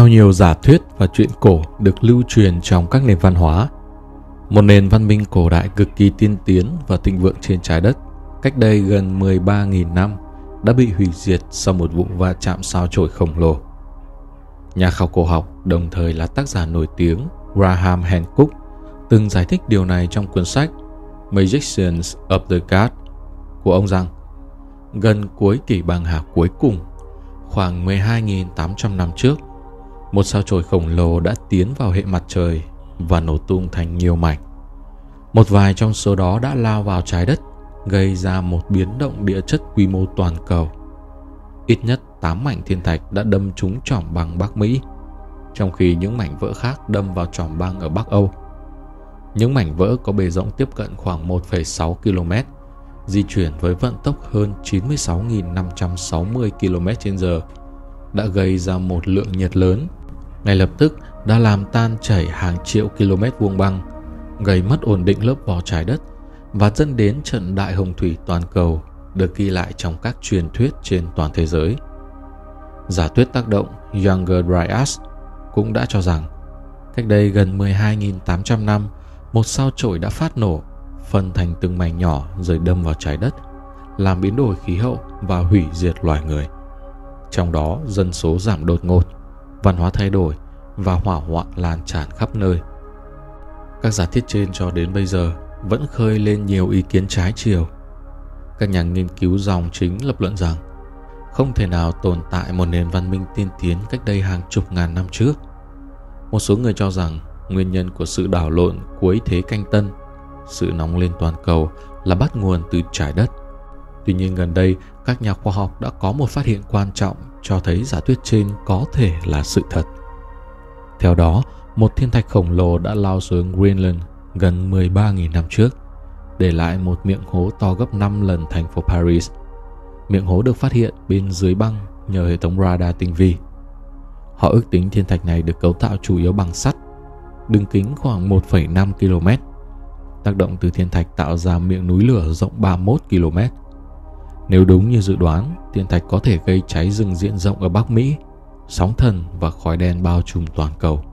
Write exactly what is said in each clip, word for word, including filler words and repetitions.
theo nhiều giả thuyết và truyện cổ được lưu truyền trong các nền văn hóa. Một nền văn minh cổ đại cực kỳ tiên tiến và thịnh vượng trên trái đất, cách đây gần mười ba nghìn năm, đã bị hủy diệt sau một vụ va chạm sao chổi khổng lồ. Nhà khảo cổ học, đồng thời là tác giả nổi tiếng Graham Hancock, từng giải thích điều này trong cuốn sách Magicians of the Gods của ông rằng, gần cuối kỷ băng hà cuối cùng, khoảng mười hai nghìn tám trăm năm trước, một sao chổi khổng lồ đã tiến vào hệ mặt trời và nổ tung thành nhiều mảnh. Một vài trong số đó đã lao vào trái đất, gây ra một biến động địa chất quy mô toàn cầu. Ít nhất tám mảnh thiên thạch đã đâm trúng trỏm băng Bắc Mỹ, trong khi những mảnh vỡ khác đâm vào trỏm băng ở Bắc Âu. Những mảnh vỡ có bề rộng tiếp cận khoảng một phẩy sáu ki lô mét, di chuyển với vận tốc hơn chín mươi sáu nghìn năm trăm sáu mươi ki lô mét trên giờ, đã gây ra một lượng nhiệt lớn, ngay lập tức đã làm tan chảy hàng triệu km vuông băng, gây mất ổn định lớp vỏ trái đất và dẫn đến trận đại hồng thủy toàn cầu được ghi lại trong các truyền thuyết trên toàn thế giới. Giả thuyết tác động Younger Dryas cũng đã cho rằng, cách đây gần mười hai nghìn tám trăm năm, một sao chổi đã phát nổ, phân thành từng mảnh nhỏ rồi đâm vào trái đất, làm biến đổi khí hậu và hủy diệt loài người. Trong đó, dân số giảm đột ngột, văn hóa thay đổi và hỏa hoạn lan tràn khắp nơi. Các giả thuyết trên cho đến bây giờ vẫn khơi lên nhiều ý kiến trái chiều. Các nhà nghiên cứu dòng chính lập luận rằng không thể nào tồn tại một nền văn minh tiên tiến cách đây hàng chục ngàn năm trước. Một số người cho rằng nguyên nhân của sự đảo lộn cuối thế canh tân, sự nóng lên toàn cầu là bắt nguồn từ trái đất. Tuy nhiên gần đây, các nhà khoa học đã có một phát hiện quan trọng cho thấy giả thuyết trên có thể là sự thật. Theo đó, một thiên thạch khổng lồ đã lao xuống Greenland gần mười ba nghìn năm trước, để lại một miệng hố to gấp năm lần thành phố Paris. Miệng hố được phát hiện bên dưới băng nhờ hệ thống radar tinh vi. Họ ước tính thiên thạch này được cấu tạo chủ yếu bằng sắt, đường kính khoảng một phẩy năm ki lô mét. Tác động từ thiên thạch tạo ra miệng núi lửa rộng ba mươi mốt ki lô mét. Nếu đúng như dự đoán, thiên thạch có thể gây cháy rừng diện rộng ở Bắc Mỹ, sóng thần và khói đen bao trùm toàn cầu.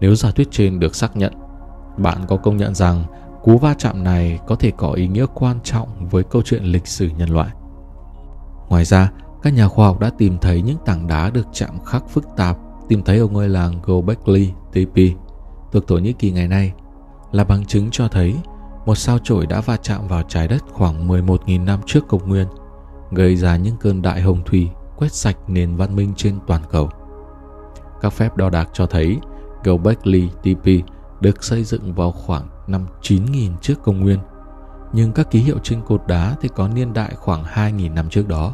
Nếu giả thuyết trên được xác nhận, bạn có công nhận rằng cú va chạm này có thể có ý nghĩa quan trọng với câu chuyện lịch sử nhân loại? Ngoài ra, các nhà khoa học đã tìm thấy những tảng đá được chạm khắc phức tạp tìm thấy ở ngôi làng Göbekli Tepe thuộc Thổ Nhĩ Kỳ ngày nay, là bằng chứng cho thấy một sao chổi đã va chạm vào trái đất khoảng mười một nghìn năm trước công nguyên, gây ra những cơn đại hồng thủy quét sạch nền văn minh trên toàn cầu. Các phép đo đạc cho thấy Göbekli Tepe được xây dựng vào khoảng năm chín nghìn trước công nguyên, nhưng các ký hiệu trên cột đá thì có niên đại khoảng hai nghìn năm trước đó.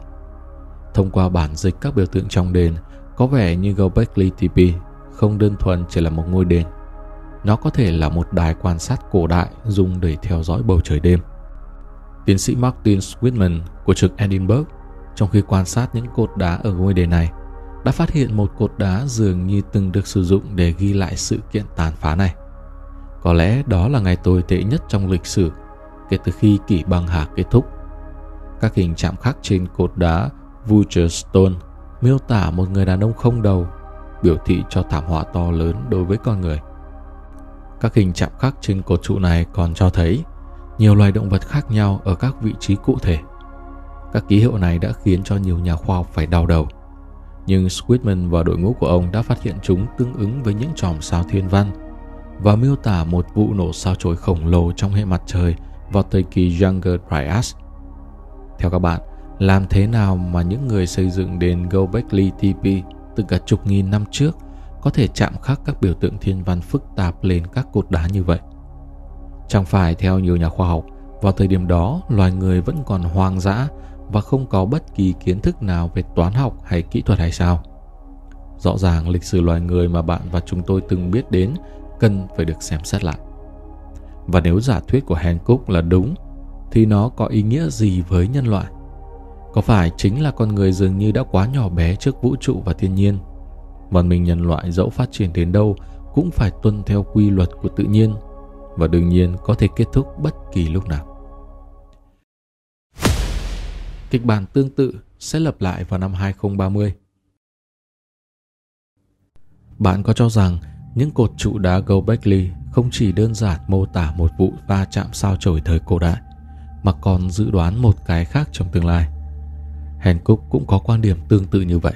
Thông qua bản dịch các biểu tượng trong đền, có vẻ như Göbekli Tepe không đơn thuần chỉ là một ngôi đền. Nó có thể là một đài quan sát cổ đại dùng để theo dõi bầu trời đêm. Tiến sĩ Martin Sweatman của trường Edinburgh, trong khi quan sát những cột đá ở ngôi đền này, đã phát hiện một cột đá dường như từng được sử dụng để ghi lại sự kiện tàn phá này. Có lẽ đó là ngày tồi tệ nhất trong lịch sử kể từ khi kỷ băng hà kết thúc. Các hình chạm khắc trên cột đá Vulture Stone miêu tả một người đàn ông không đầu, biểu thị cho thảm họa to lớn đối với con người. Các hình chạm khắc trên cột trụ này còn cho thấy nhiều loài động vật khác nhau ở các vị trí cụ thể. Các ký hiệu này đã khiến cho nhiều nhà khoa học phải đau đầu. Nhưng Squidman và đội ngũ của ông đã phát hiện chúng tương ứng với những chòm sao thiên văn và miêu tả một vụ nổ sao chổi khổng lồ trong hệ mặt trời vào thời kỳ Younger Dryas. Theo các bạn, làm thế nào mà những người xây dựng đền Göbekli Tepe từ cả chục nghìn năm trước có thể chạm khắc các biểu tượng thiên văn phức tạp lên các cột đá như vậy? Chẳng phải theo nhiều nhà khoa học, vào thời điểm đó loài người vẫn còn hoang dã và không có bất kỳ kiến thức nào về toán học hay kỹ thuật hay sao? Rõ ràng lịch sử loài người mà bạn và chúng tôi từng biết đến cần phải được xem xét lại. Và nếu giả thuyết của Hancock là đúng, thì nó có ý nghĩa gì với nhân loại? Có phải chính là con người dường như đã quá nhỏ bé trước vũ trụ và thiên nhiên? Văn minh nhân loại dẫu phát triển đến đâu cũng phải tuân theo quy luật của tự nhiên và đương nhiên có thể kết thúc bất kỳ lúc nào. Kịch bản tương tự sẽ lặp lại vào năm hai nghìn ba mươi. Bạn có cho rằng những cột trụ đá Göbekli không chỉ đơn giản mô tả một vụ va chạm sao chổi thời cổ đại, mà còn dự đoán một cái khác trong tương lai? Hancock cũng có quan điểm tương tự như vậy.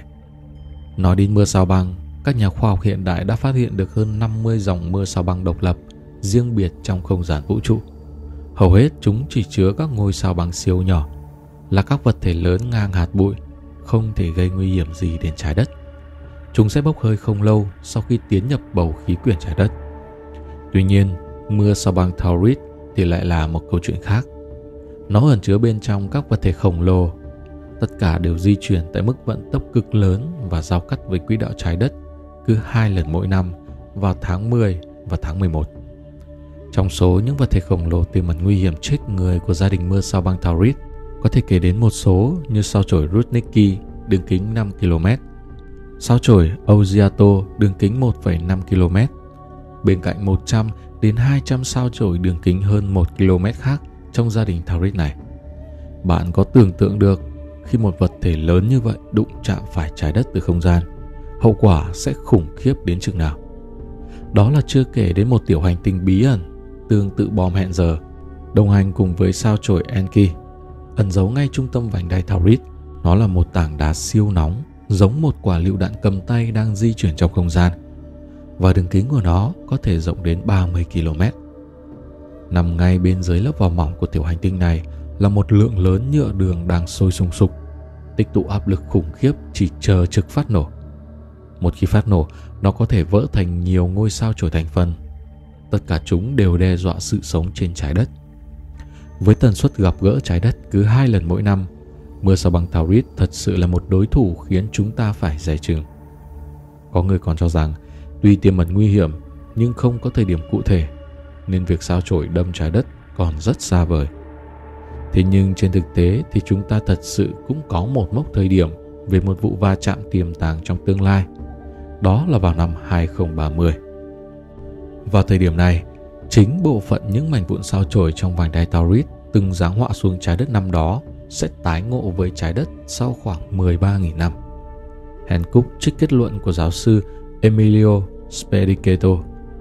Nói đến mưa sao băng, các nhà khoa học hiện đại đã phát hiện được hơn năm mươi dòng mưa sao băng độc lập, riêng biệt trong không gian vũ trụ. Hầu hết chúng chỉ chứa các ngôi sao băng siêu nhỏ, là các vật thể lớn ngang hạt bụi, không thể gây nguy hiểm gì đến trái đất. Chúng sẽ bốc hơi không lâu sau khi tiến nhập bầu khí quyển trái đất. Tuy nhiên, mưa sao băng Taurid thì lại là một câu chuyện khác. Nó ẩn chứa bên trong các vật thể khổng lồ. Tất cả đều di chuyển tại mức vận tốc cực lớn và giao cắt với quỹ đạo trái đất cứ hai lần mỗi năm, vào tháng mười và tháng mười một. Trong số những vật thể khổng lồ tiềm ẩn nguy hiểm chết người của gia đình mưa sao băng Taurid, có thể kể đến một số như sao chổi Rudnicki đường kính năm ki lô mét, sao chổi Oziato đường kính một phẩy năm ki lô mét. Bên cạnh một trăm đến hai trăm sao chổi đường kính hơn một ki lô mét khác trong gia đình Taurid này. Bạn có tưởng tượng được khi một vật thể lớn như vậy đụng chạm phải trái đất từ không gian, hậu quả sẽ khủng khiếp đến chừng nào? Đó là chưa kể đến một tiểu hành tinh bí ẩn tương tự bom hẹn giờ, đồng hành cùng với sao chổi Enki, ẩn giấu ngay trung tâm vành đai Taurid. Nó là một tảng đá siêu nóng, giống một quả lựu đạn cầm tay đang di chuyển trong không gian, và đường kính của nó có thể rộng đến ba mươi ki lô mét. Nằm ngay bên dưới lớp vỏ mỏng của tiểu hành tinh này là một lượng lớn nhựa đường đang sôi sùng sục, tích tụ áp lực khủng khiếp chỉ chờ trực phát nổ. Một khi phát nổ, nó có thể vỡ thành nhiều ngôi sao chổi thành phần. Tất cả chúng đều đe dọa sự sống trên trái đất. Với tần suất gặp gỡ trái đất cứ hai lần mỗi năm, mưa sao băng Taurid thật sự là một đối thủ khiến chúng ta phải dè chừng. Có người còn cho rằng, tuy tiềm ẩn nguy hiểm nhưng không có thời điểm cụ thể, nên việc sao chổi đâm trái đất còn rất xa vời. Thế nhưng trên thực tế thì chúng ta thật sự cũng có một mốc thời điểm về một vụ va chạm tiềm tàng trong tương lai. Đó là vào năm hai không ba không. Vào thời điểm này, chính bộ phận những mảnh vụn sao chổi trong vành đai Taurid từng giáng họa xuống trái đất năm đó sẽ tái ngộ với trái đất sau khoảng mười ba nghìn năm. Hancock trích kết luận của giáo sư Emilio Spedicato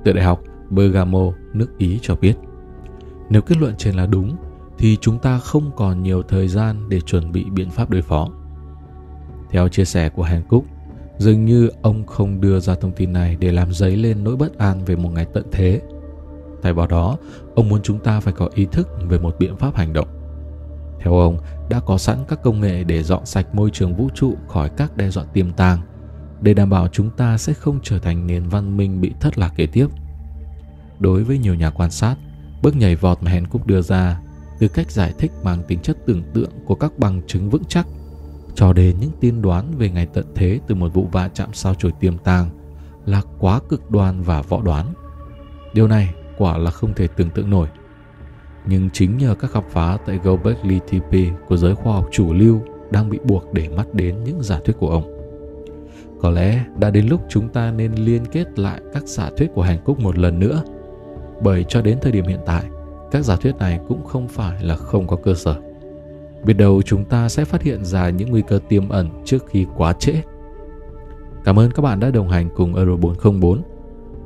từ Đại học Bergamo, nước Ý cho biết, nếu kết luận trên là đúng, thì chúng ta không còn nhiều thời gian để chuẩn bị biện pháp đối phó. Theo chia sẻ của Hancock, dường như ông không đưa ra thông tin này để làm dấy lên nỗi bất an về một ngày tận thế. Thay vào đó, ông muốn chúng ta phải có ý thức về một biện pháp hành động. Theo ông, đã có sẵn các công nghệ để dọn sạch môi trường vũ trụ khỏi các đe dọa tiềm tàng, để đảm bảo chúng ta sẽ không trở thành nền văn minh bị thất lạc kế tiếp. Đối với nhiều nhà quan sát, bước nhảy vọt mà Hancock đưa ra, từ cách giải thích mang tính chất tưởng tượng của các bằng chứng vững chắc cho đến những tiên đoán về ngày tận thế từ một vụ va chạm sao chổi tiềm tàng, là quá cực đoan và võ đoán. Điều này quả là không thể tưởng tượng nổi. Nhưng chính nhờ các khám phá tại Göbekli Tepe của giới khoa học chủ lưu đang bị buộc để mắt đến những giả thuyết của ông, có lẽ đã đến lúc chúng ta nên liên kết lại các giả thuyết của Hancock một lần nữa, bởi cho đến thời điểm hiện tại, các giả thuyết này cũng không phải là không có cơ sở. Biết đâu chúng ta sẽ phát hiện ra những nguy cơ tiềm ẩn trước khi quá trễ. Cảm ơn các bạn đã đồng hành cùng Euro bốn không bốn.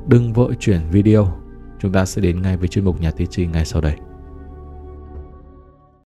Đừng vội chuyển video, chúng ta sẽ đến ngay với chuyên mục Nhà Tiên Tri ngay sau đây.